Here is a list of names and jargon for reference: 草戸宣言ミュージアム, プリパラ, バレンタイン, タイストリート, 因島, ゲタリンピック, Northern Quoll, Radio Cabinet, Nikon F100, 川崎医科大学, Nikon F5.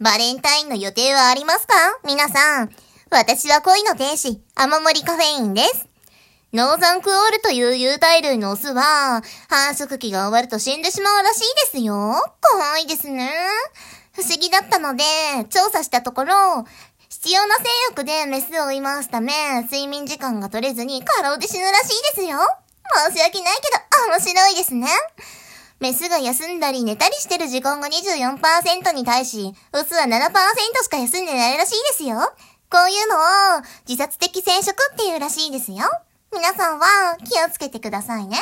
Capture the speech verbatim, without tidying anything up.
バレンタインの予定はありますか？皆さん、私は恋の天使、雨漏りカフェインです。ノーザンクオールという有袋類のオスは、繁殖期が終わると死んでしまうらしいですよ。怖いですね。不思議だったので、調査したところ、必要な性欲でメスを追い回すため、睡眠時間が取れずに過労で死ぬらしいですよ。申し訳ないけど、面白いですね。メスが休んだり寝たりしてる時間が にじゅうよんパーセント に対し、オスは ななパーセント しか休んでないらしいですよ。こういうのを自殺的染色っていうらしいですよ。皆さんは気をつけてくださいね。